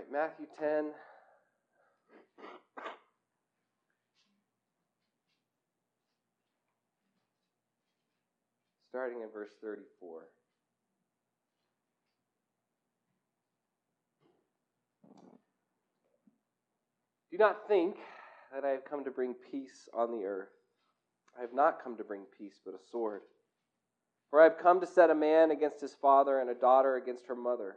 right, Matthew 10. Starting in verse 34. Do not think that I have come to bring peace on the earth. I have not come to bring peace, but a sword. For I have come to set a man against his father, and a daughter against her mother,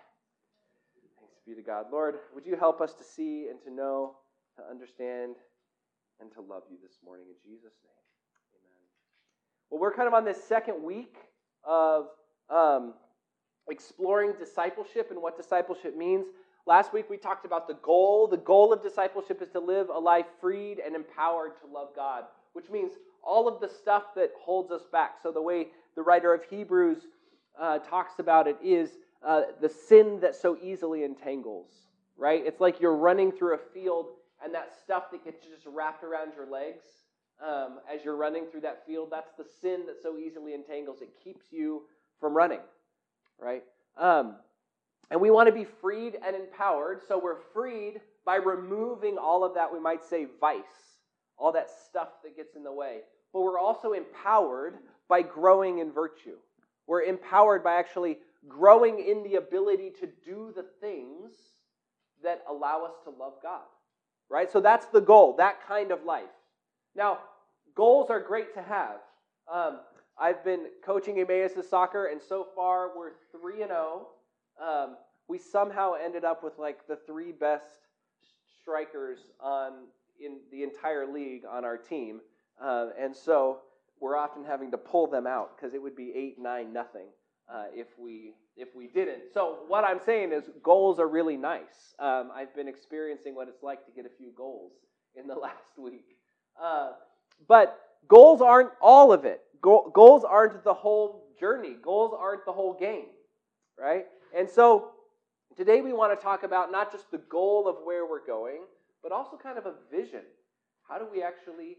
Thanks be to God. Lord, would you help us to see and to know, to understand, and to love you this morning in Jesus' name. Amen. Well, we're kind of on this second week of exploring discipleship and what discipleship means. Last week we talked about the goal. The goal of discipleship is to live a life freed and empowered to love God, which means all of the stuff that holds us back. So the way the writer of Hebrews talks about it is the sin that so easily entangles, right? It's like you're running through a field and that stuff that gets just wrapped around your legs as you're running through that field, that's the sin that so easily entangles. It keeps you from running, right? And we want to be freed and empowered, so we're freed by removing all of that, we might say, vice, all that stuff that gets in the way. But we're also empowered by growing in virtue. We're empowered by actually growing in the ability to do the things that allow us to love God, right? So that's the goal, that kind of life. Now, goals are great to have. I've been coaching Emmaus' soccer, and so far we're 3-0. We somehow ended up with like the 3 best strikers in the entire league on our team, and so we're often having to pull them out because it would be 8-9-0 if we didn't. So what I'm saying is goals are really nice. I've been experiencing what it's like to get a few goals in the last week, but goals aren't all of it. Goals aren't the whole journey. Goals aren't the whole game, right? And so today we want to talk about not just the goal of where we're going, but also kind of a vision. How do we actually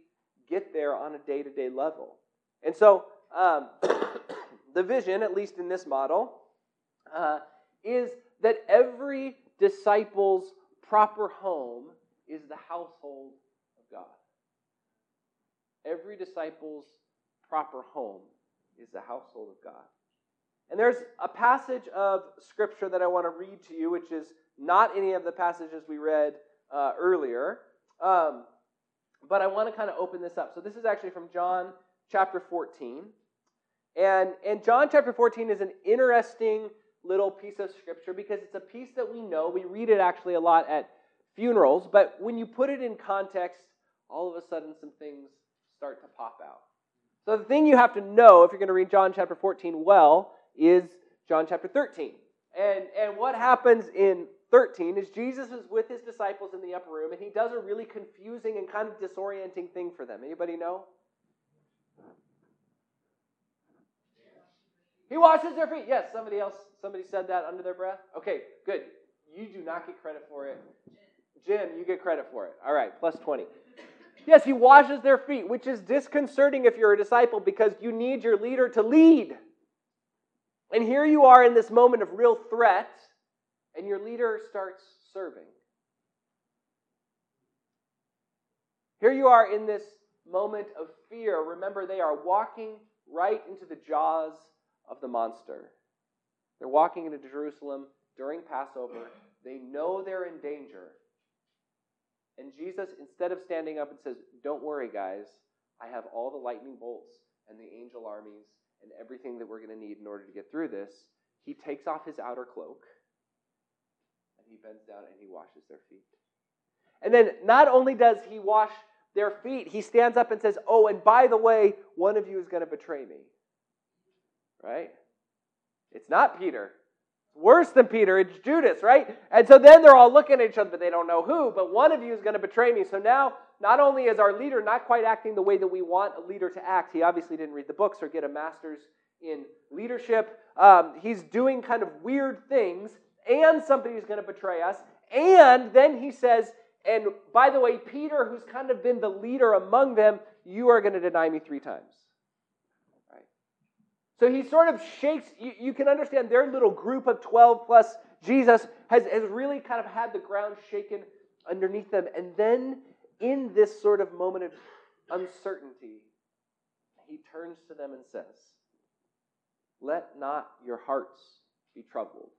get there on a day-to-day level? And so the vision, at least in this model, is that every disciple's proper home is the household of God. Every disciple's proper home is the household of God. And there's a passage of Scripture that I want to read to you, which is not any of the passages we read earlier, but I want to kind of open this up. So this is actually from John chapter 14, and John chapter 14 is an interesting little piece of Scripture because it's a piece that we know. We read it actually a lot at funerals, but when you put it in context, all of a sudden some things start to pop out. So the thing you have to know if you're going to read John chapter 14 well is John chapter 13. And what happens in 13 is Jesus is with his disciples in the upper room, and he does a really confusing and kind of disorienting thing for them. Anybody know? He washes their feet. Yes, somebody said that under their breath. Okay, good. You do not get credit for it. Jim, you get credit for it. All right, plus 20. Yes, he washes their feet, which is disconcerting if you're a disciple because you need your leader to lead. And here you are in this moment of real threat, and your leader starts serving. Here you are in this moment of fear. Remember, they are walking right into the jaws of the monster. They're walking into Jerusalem during Passover. They know they're in danger. And Jesus, instead of standing up and says, "Don't worry, guys, I have all the lightning bolts and the angel armies and everything that we're going to need in order to get through this," he takes off his outer cloak and he bends down and he washes their feet. And then not only does he wash their feet, he stands up and says, "Oh, and by the way, one of you is going to betray me." Right? It's not Peter. worse than Peter, it's Judas, right? And so then they're all looking at each other, but they don't know who, but one of you is going to betray me. So now, not only is our leader not quite acting the way that we want a leader to act, he obviously didn't read the books or get a master's in leadership. He's doing kind of weird things, and somebody's going to betray us. And then he says, and by the way, Peter, who's kind of been the leader among them, you are going to deny me 3 times. Right? So he sort of shakes, you can understand their little group of 12 plus Jesus has really kind of had the ground shaken underneath them. And then in this sort of moment of uncertainty, he turns to them and says, let not your hearts be troubled.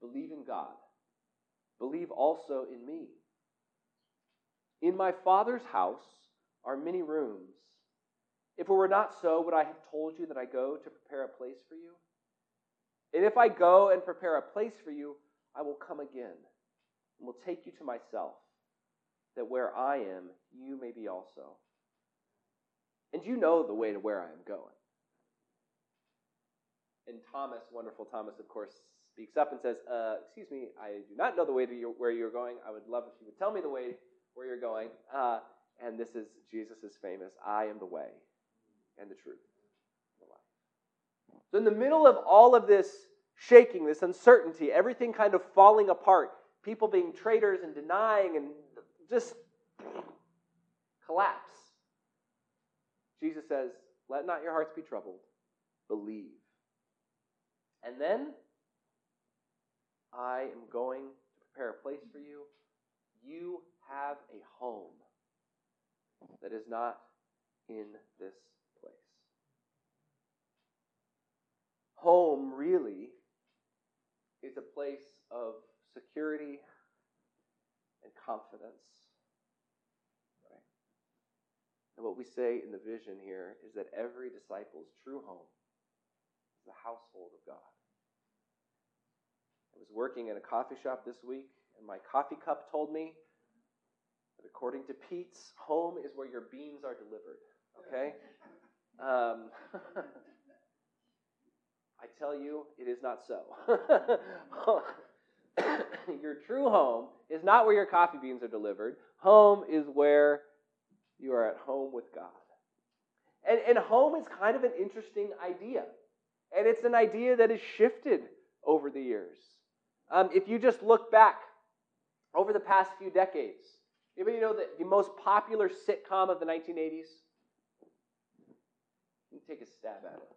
Believe in God. Believe also in me. In my Father's house are many rooms. If it were not so, would I have told you that I go to prepare a place for you? And if I go and prepare a place for you, I will come again and will take you to myself, that where I am, you may be also. And you know the way to where I am going. And Thomas, wonderful Thomas, of course, speaks up and says, excuse me, I do not know the way to where you're going. I would love if you would tell me the way where you're going. And this is Jesus' famous, I am the way and the truth and the life. So in the middle of all of this shaking, this uncertainty, everything kind of falling apart, people being traitors and denying and just collapse, Jesus says, let not your hearts be troubled. Believe. And then, I am going to prepare a place for you. You have a home that is not in this place. Home, really, is a place of security and confidence. Right? And what we say in the vision here is that every disciple's true home is the household of God. I was working in a coffee shop this week, and my coffee cup told me that according to Pete's, home is where your beans are delivered, okay? I tell you, it is not so. Your true home is not where your coffee beans are delivered. Home is where you are at home with God. And home is kind of an interesting idea, and it's an idea that is shifted over the years. If you just look back over the past few decades, anybody know that the most popular sitcom of the 1980s? You can take a stab at it.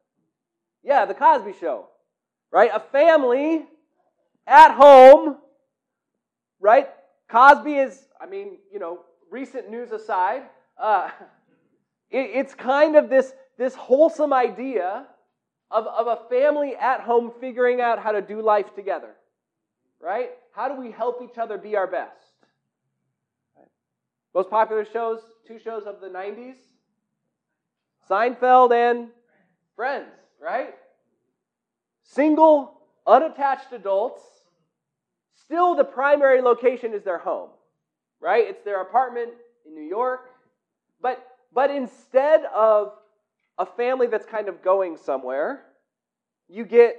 Yeah, The Cosby Show, right? A family at home, right? Cosby is, recent news aside, it's kind of this wholesome idea of a family at home figuring out how to do life together, right? How do we help each other be our best? Right. Most popular shows, 2 shows of the 90s, Seinfeld and Friends, right? Single, unattached adults, still the primary location is their home, right? It's their apartment in New York, but instead of a family that's kind of going somewhere, you get,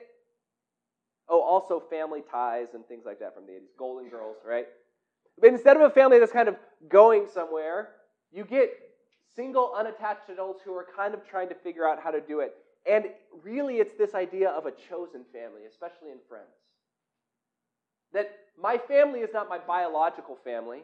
also Family Ties and things like that from the 80s, Golden Girls, right? But instead of a family that's kind of going somewhere, you get single, unattached adults who are kind of trying to figure out how to do it. And really, it's this idea of a chosen family, especially in Friends. That my family is not my biological family.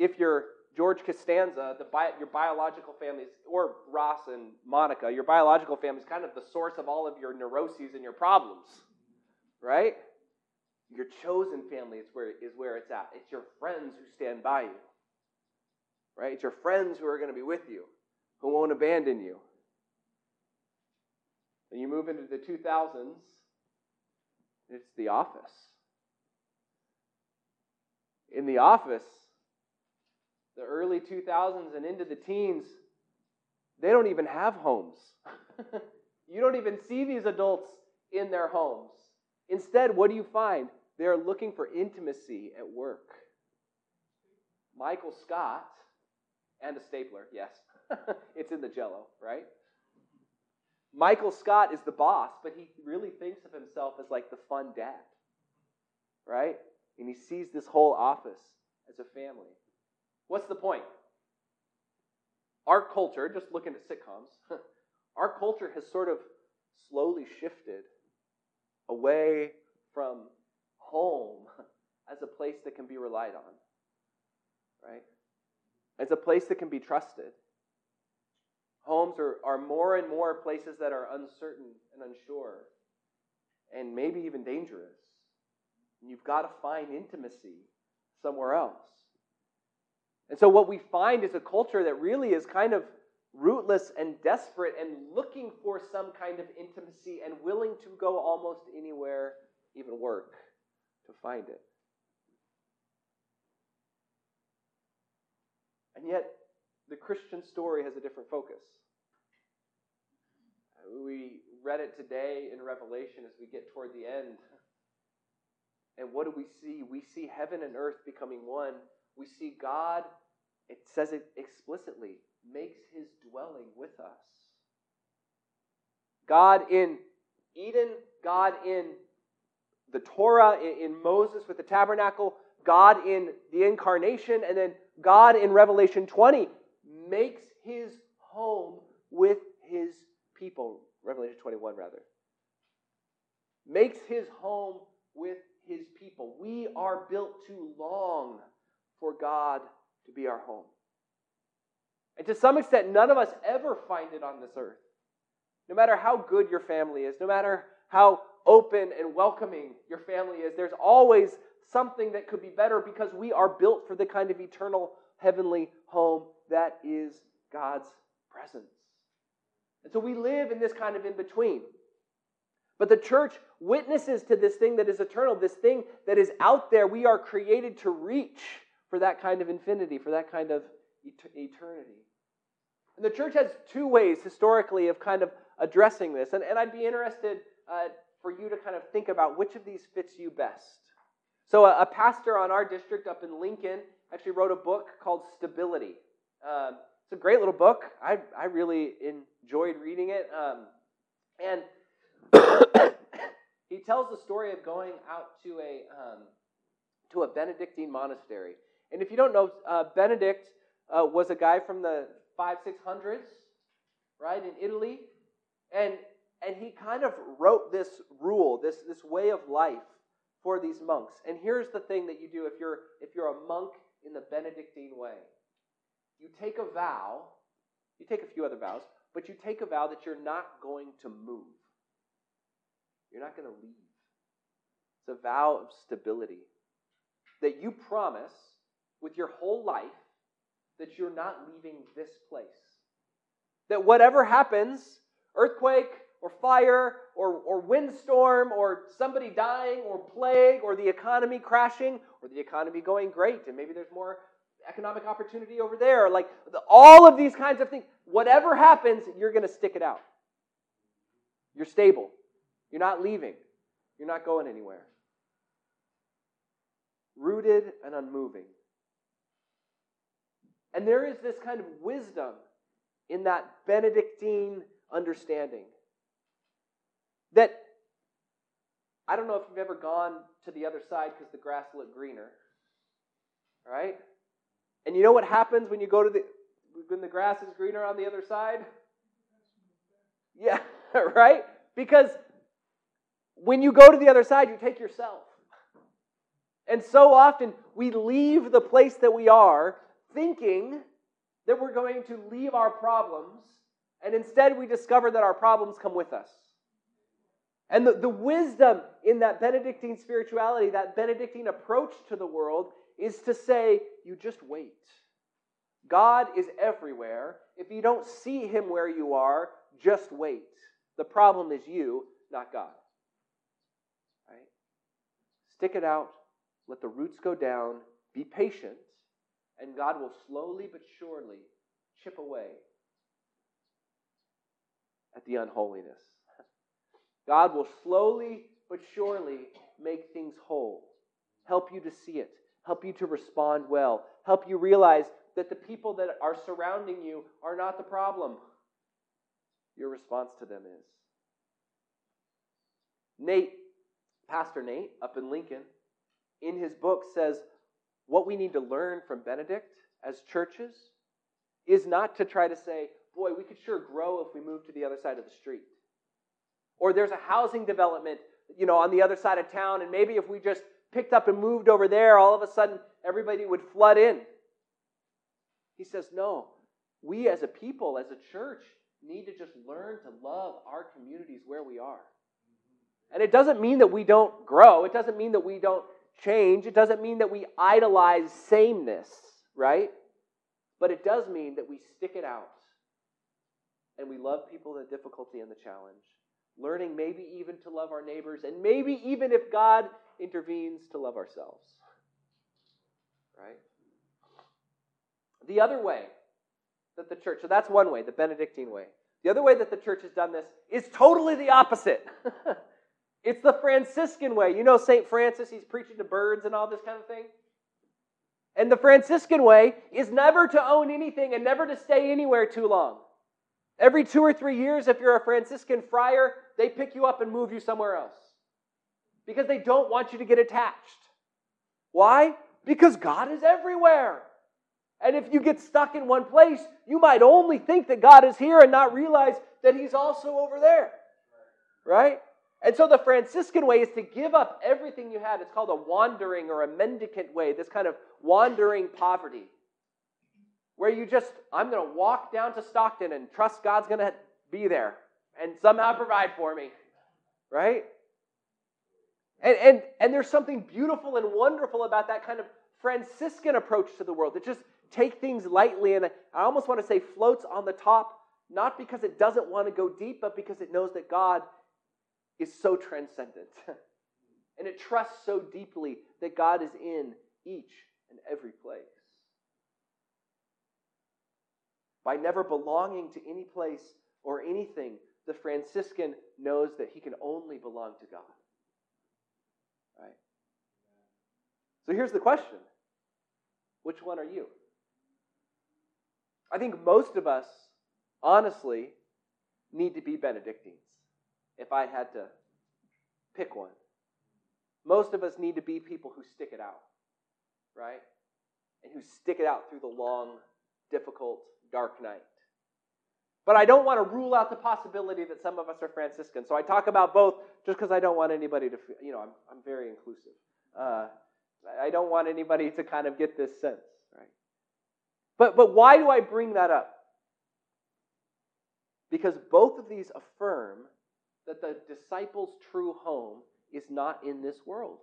If you're George Costanza, your biological family, or Ross and Monica, your biological family is kind of the source of all of your neuroses and your problems, right? Your chosen family is where it's at. It's your friends who stand by you, right? It's your friends who are going to be with you, who won't abandon you. And you move into the 2000s, it's The Office. In The Office, the early 2000s and into the teens, they don't even have homes. You don't even see these adults in their homes. Instead, what do you find? They're looking for intimacy at work. Michael Scott and a stapler, yes. It's in the Jell-O, right? Michael Scott is the boss, but he really thinks of himself as like the fun dad, right? And he sees this whole office as a family. What's the point? Our culture, just looking at sitcoms, our culture has sort of slowly shifted away from home as a place that can be relied on, right? As a place that can be trusted. Homes are more and more places that are uncertain and unsure and maybe even dangerous. And you've got to find intimacy somewhere else. And so what we find is a culture that really is kind of rootless and desperate and looking for some kind of intimacy and willing to go almost anywhere, even work, to find it. And yet, the Christian story has a different focus. We read it today in Revelation as we get toward the end. And what do we see? We see heaven and earth becoming one. We see God, it says it explicitly, makes his dwelling with us. God in Eden, God in the Torah, in Moses with the tabernacle, God in the Incarnation, and then God in Revelation 20 makes his home with his people. Revelation 21, rather. Makes his home with his people. We are built to long for God to be our home. And to some extent, none of us ever find it on this earth. No matter how good your family is, no matter how open and welcoming your family is, there's always something that could be better because we are built for the kind of eternal heavenly home that is God's presence. And so we live in this kind of in-between. But the church witnesses to this thing that is eternal, this thing that is out there. We are created to reach for that kind of infinity, for that kind of eternity. And the church has two ways historically of kind of addressing this. And I'd be interested for you to kind of think about which of these fits you best. So a pastor on our district up in Lincoln actually wrote a book called Stability. It's a great little book. I really enjoyed reading it. And he tells the story of going out to a Benedictine monastery. And if you don't know, Benedict was a guy from the 500s, 600s, right, in Italy. And he kind of wrote this rule, this way of life for these monks. And here's the thing that you do if you're a monk in the Benedictine way. You take a vow, you take a few other vows, but you take a vow that you're not going to move. You're not going to leave. It's a vow of stability. That you promise with your whole life that you're not leaving this place. That whatever happens, earthquake or fire or windstorm or somebody dying or plague or the economy crashing or the economy going great and maybe there's more economic opportunity over there, like all of these kinds of things, whatever happens, you're going to stick it out. You're stable. You're not leaving. You're not going anywhere. Rooted and unmoving. And there is this kind of wisdom in that Benedictine understanding that, I don't know if you've ever gone to the other side because the grass looked greener, right? And you know what happens when you go to when the grass is greener on the other side? Yeah, right? Because when you go to the other side, you take yourself. And so often, we leave the place that we are thinking that we're going to leave our problems, and instead we discover that our problems come with us. And the wisdom in that Benedictine spirituality, that Benedictine approach to the world, is to say, you just wait. God is everywhere. If you don't see him where you are, just wait. The problem is you, not God. Right? Stick it out. Let the roots go down, be patient, and God will slowly but surely chip away at the unholiness. God will slowly but surely make things whole, help you to see it, help you to respond well, help you realize that the people that are surrounding you are not the problem. your response to them is. Nate, Pastor Nate, up in Lincoln, in his book says, what we need to learn from Benedict as churches is not to try to say, boy, we could sure grow if we moved to the other side of the street. Or there's a housing development, you know, on the other side of town, and maybe if we just picked up and moved over there, all of a sudden everybody would flood in. He says, no, we as a people, as a church, need to just learn to love our communities where we are. And it doesn't mean that we don't grow. It doesn't mean that we don't change. It doesn't mean that we idolize sameness, right? But it does mean that we stick it out and we love people in the difficulty and the challenge, learning maybe even to love our neighbors and maybe even if God intervenes to love ourselves, right? The other way that the church, so that's one way, the Benedictine way. The other way that the church has done this is totally the opposite. It's the Franciscan way. You know St. Francis, he's preaching to birds and all this kind of thing. And the Franciscan way is never to own anything and never to stay anywhere too long. Every 2 or 3 years, if you're a Franciscan friar, they pick you up and move you somewhere else because they don't want you to get attached. Why? Because God is everywhere. And if you get stuck in one place, you might only think that God is here and not realize that he's also over there, right? And so the Franciscan way is to give up everything you had. It's called a wandering or a mendicant way, this kind of wandering poverty, where you just, I'm going to walk down to Stockton and trust God's going to be there and somehow provide for me, right? And there's something beautiful and wonderful about that kind of Franciscan approach to the world. It just take things lightly, and I almost want to say floats on the top, not because it doesn't want to go deep, but because it knows that God is so transcendent. And it trusts so deeply that God is in each and every place. By never belonging to any place or anything, the Franciscan knows that he can only belong to God. Right? So here's the question. Which one are you? I think most of us, honestly, need to be Benedictines. If I had to pick one. Most of us need to be people who stick it out, right? And who stick it out through the long, difficult, dark night. But I don't want to rule out the possibility that some of us are Franciscan, so I talk about both just because I don't want anybody to feel, you know, I'm very inclusive. I don't want anybody to kind of get this sense, right? But why do I bring that up? Because both of these affirm that the disciples' true home is not in this world.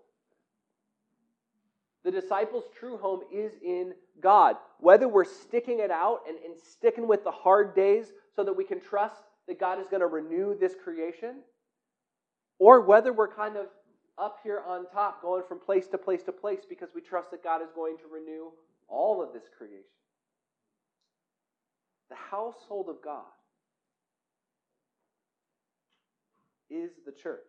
The disciples' true home is in God. Whether we're sticking it out and sticking with the hard days so that we can trust that God is going to renew this creation, or whether we're kind of up here on top going from place to place to place because we trust that God is going to renew all of this creation. The household of God is the church.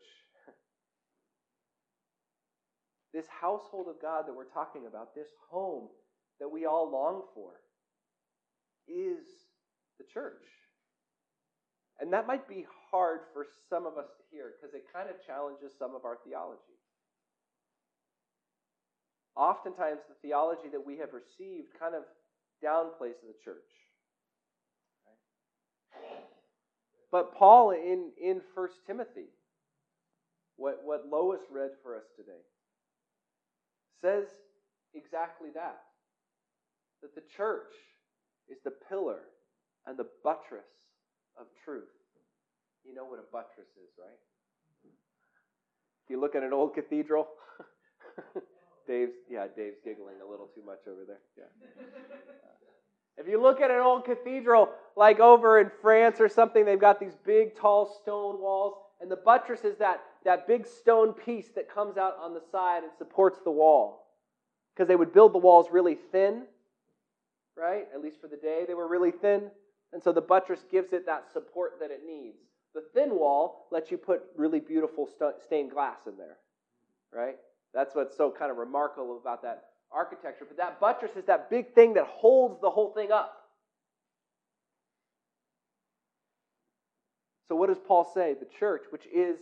This household of God that we're talking about, this home that we all long for, is the church. And that might be hard for some of us to hear because it kind of challenges some of our theology. Oftentimes, the theology that we have received kind of downplays the church. But Paul, in 1 Timothy, what Lois read for us today, says exactly that. That the church is the pillar and the buttress of truth. You know what a buttress is, right? If you look at an old cathedral, Dave's giggling a little too much over there. Yeah. If you look at an old cathedral, like over in France or something, they've got these big, tall stone walls, and the buttress is that big stone piece that comes out on the side and supports the wall. Because they would build the walls really thin, right? At least for the day, they were really thin. And so the buttress gives it that support that it needs. The thin wall lets you put really beautiful stained glass in there, right? That's what's so kind of remarkable about that architecture, but that buttress is that big thing that holds the whole thing up. So what does Paul say? The church, which is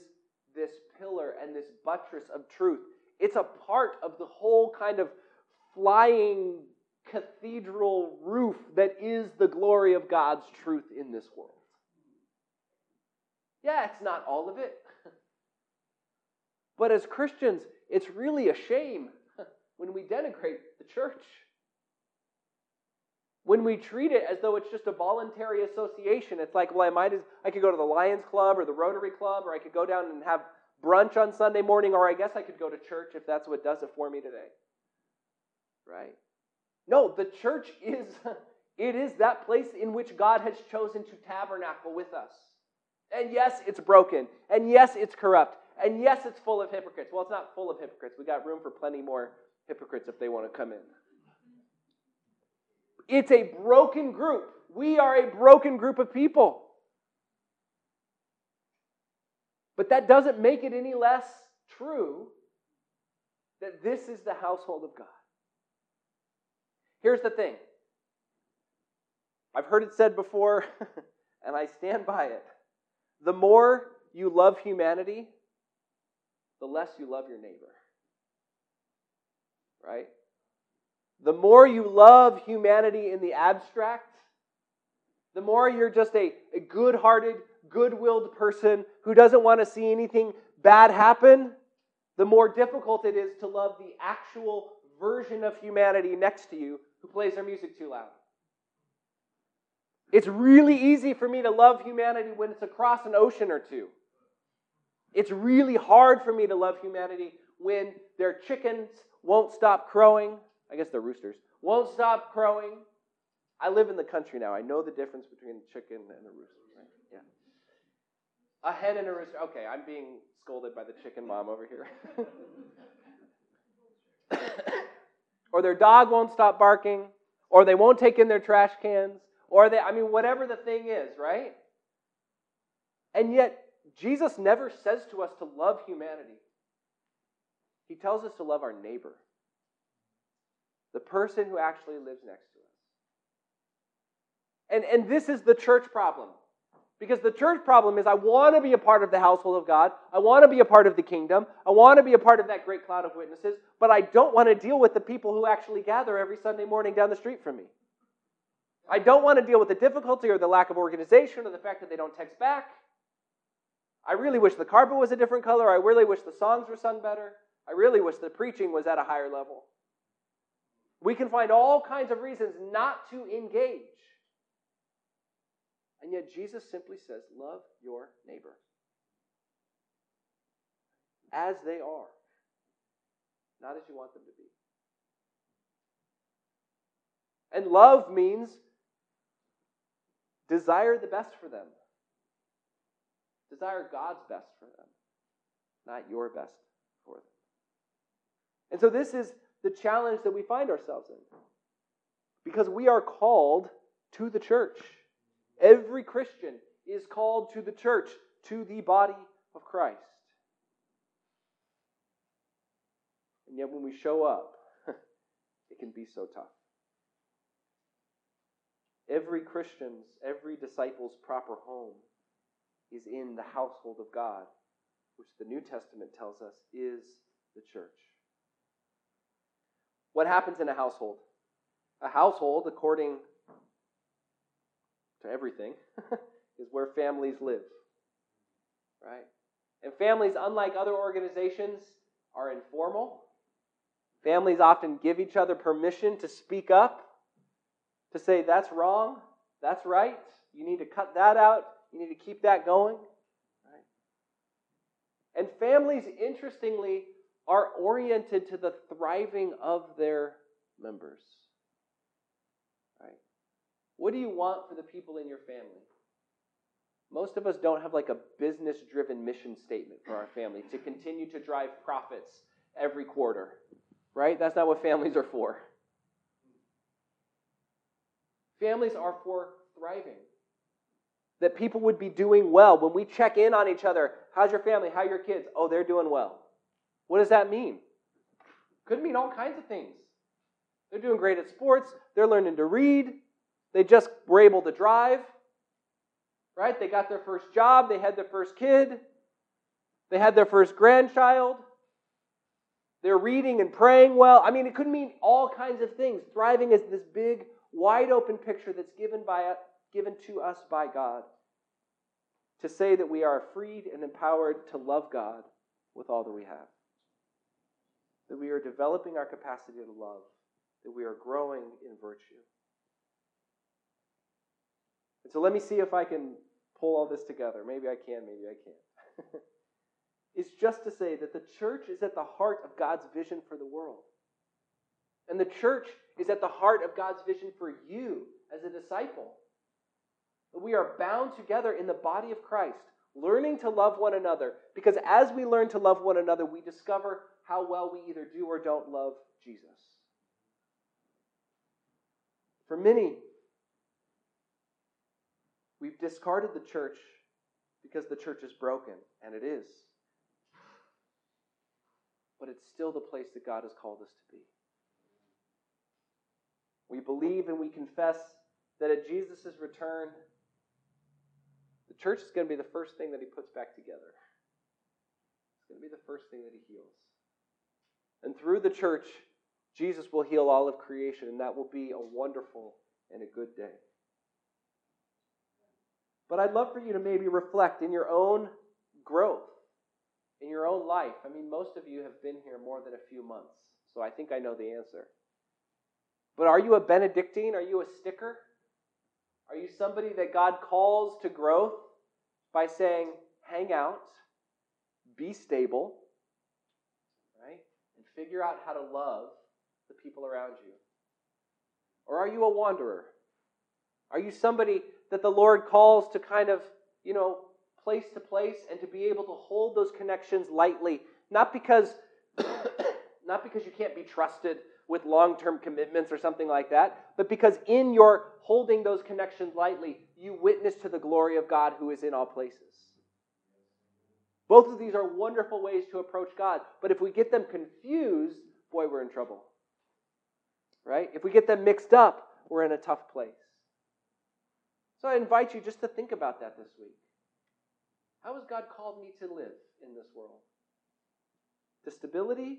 this pillar and this buttress of truth, it's a part of the whole kind of flying cathedral roof that is the glory of God's truth in this world. Yeah, it's not all of it. But as Christians, it's really a shame when we denigrate the church. When we treat it as though it's just a voluntary association, it's like, well, I could go to the Lions Club or the Rotary Club, or I could go down and have brunch on Sunday morning, or I guess I could go to church if that's what does it for me today. Right? No, the church is that place in which God has chosen to tabernacle with us. And yes, it's broken. And yes, it's corrupt. And yes, it's full of hypocrites. Well, it's not full of hypocrites. We got room for plenty more hypocrites if they want to come in. It's a broken group. We are a broken group of people. But that doesn't make it any less true that this is the household of God. Here's the thing. I've heard it said before, and I stand by it. The more you love humanity, the less you love your neighbor. Right? The more you love humanity in the abstract, the more you're just a good-hearted, good-willed person who doesn't want to see anything bad happen, the more difficult it is to love the actual version of humanity next to you who plays their music too loud. It's really easy for me to love humanity when it's across an ocean or two. It's really hard for me to love humanity when their chickens won't stop crowing. I guess they're roosters. Won't stop crowing. I live in the country now. I know the difference between a chicken and a rooster. Right? Yeah. A hen and a rooster. Okay, I'm being scolded by the chicken mom over here. Or their dog won't stop barking. Or they won't take in their trash cans. Or they, whatever the thing is, right? And yet, Jesus never says to us to love humanity. He tells us to love our neighbor. The person who actually lives next to us. And this is the church problem. Because the church problem is I want to be a part of the household of God. I want to be a part of the kingdom. I want to be a part of that great cloud of witnesses. But I don't want to deal with the people who actually gather every Sunday morning down the street from me. I don't want to deal with the difficulty or the lack of organization or the fact that they don't text back. I really wish the carpet was a different color. I really wish the songs were sung better. I really wish the preaching was at a higher level. We can find all kinds of reasons not to engage. And yet Jesus simply says, love your neighbor as they are, not as you want them to be. And love means desire the best for them. Desire God's best for them, not your best for them. And so this is the challenge that we find ourselves in. Because we are called to the church. Every Christian is called to the church, to the body of Christ. And yet when we show up, it can be so tough. Every Christian's, every disciple's proper home is in the household of God, which the New Testament tells us is the church. What happens in a household? A household, according to everything, is where families live. Right? And families, unlike other organizations, are informal. Families often give each other permission to speak up, to say, that's wrong, that's right, you need to cut that out, you need to keep that going. Right? And families, interestingly, are oriented to the thriving of their members. Right? What do you want for the people in your family? Most of us don't have like a business-driven mission statement for our family to continue to drive profits every quarter. Right? That's not what families are for. Families are for thriving. That people would be doing well. When we check in on each other, how's your family? How are your kids? Oh, they're doing well. What does that mean? Could mean all kinds of things. They're doing great at sports. They're learning to read. They just were able to drive. right? They got their first job. They had their first kid. They had their first grandchild. They're reading and praying well. I mean, it could mean all kinds of things. Thriving is this big, wide-open picture that's given to us by God to say that we are freed and empowered to love God with all that we have. That we are developing our capacity to love. That we are growing in virtue. And so let me see if I can pull all this together. Maybe I can, maybe I can't. It's just to say that the church is at the heart of God's vision for the world. And the church is at the heart of God's vision for you as a disciple. We are bound together in the body of Christ, learning to love one another, because as we learn to love one another, we discover how well we either do or don't love Jesus. For many, we've discarded the church because the church is broken, and it is. But it's still the place that God has called us to be. We believe and we confess that at Jesus' return, the church is going to be the first thing that he puts back together. It's going to be the first thing that he heals. And through the church, Jesus will heal all of creation, and that will be a wonderful and a good day. But I'd love for you to maybe reflect in your own growth, in your own life. I mean, most of you have been here more than a few months, so I think I know the answer. But are you a Benedictine? Are you a sticker? Are you somebody that God calls to growth by saying, hang out, be stable, right? And figure out how to love the people around you? Or are you a wanderer? Are you somebody that the Lord calls to kind of, place to place and to be able to hold those connections lightly? Not because you can't be trusted with long-term commitments or something like that, but because in your holding those connections lightly, you witness to the glory of God who is in all places. Both of these are wonderful ways to approach God, but if we get them confused, boy, we're in trouble. Right? If we get them mixed up, we're in a tough place. So I invite you just to think about that this week. How has God called me to live in this world? To stability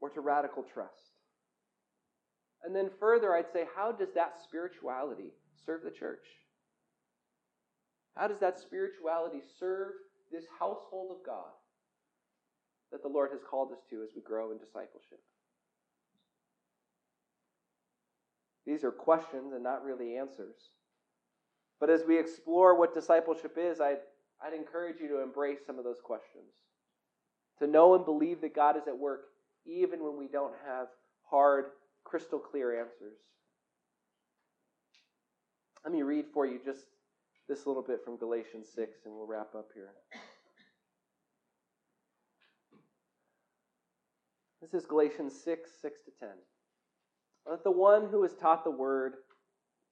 or to radical trust? And then further, I'd say, how does that spirituality serve the church? How does that spirituality serve this household of God that the Lord has called us to as we grow in discipleship? These are questions and not really answers. But as we explore what discipleship is, I'd encourage you to embrace some of those questions. To know and believe that God is at work even when we don't have hard, crystal clear answers. Let me read for you just this little bit from Galatians 6, and we'll wrap up here. This is Galatians 6, 6-10. Let the one who is taught the word...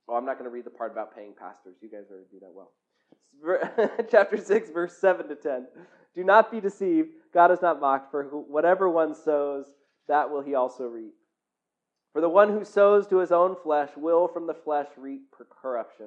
Oh, I'm not going to read the part about paying pastors. You guys already do that well. Chapter 6, verse 7-10. Do not be deceived. God is not mocked, for whatever one sows, that will he also reap. For the one who sows to his own flesh will from the flesh reap corruption,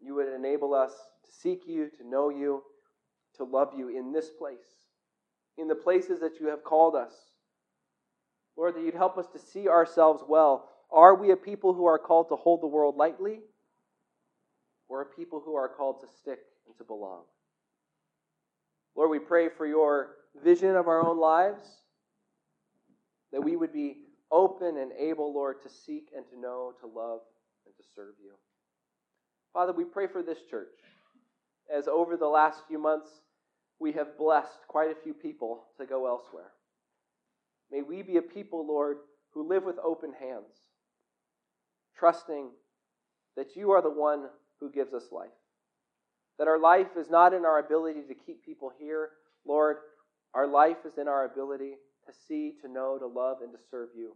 you would enable us to seek you, to know you, to love you in this place, in the places that you have called us. Lord, that you'd help us to see ourselves well. Are we a people who are called to hold the world lightly? Or a people who are called to stick and to belong? Lord, we pray for your vision of our own lives, that we would be open and able, Lord, to seek and to know, to love and to serve you. Father, we pray for this church, as over the last few months, we have blessed quite a few people to go elsewhere. May we be a people, Lord, who live with open hands, trusting that you are the one who gives us life, That our life is not in our ability to keep people here. Lord, our life is in our ability to see, to know, to love, and to serve you.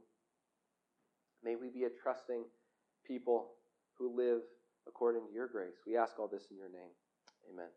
May we be a trusting people who live according to your grace. We ask all this in your name. Amen.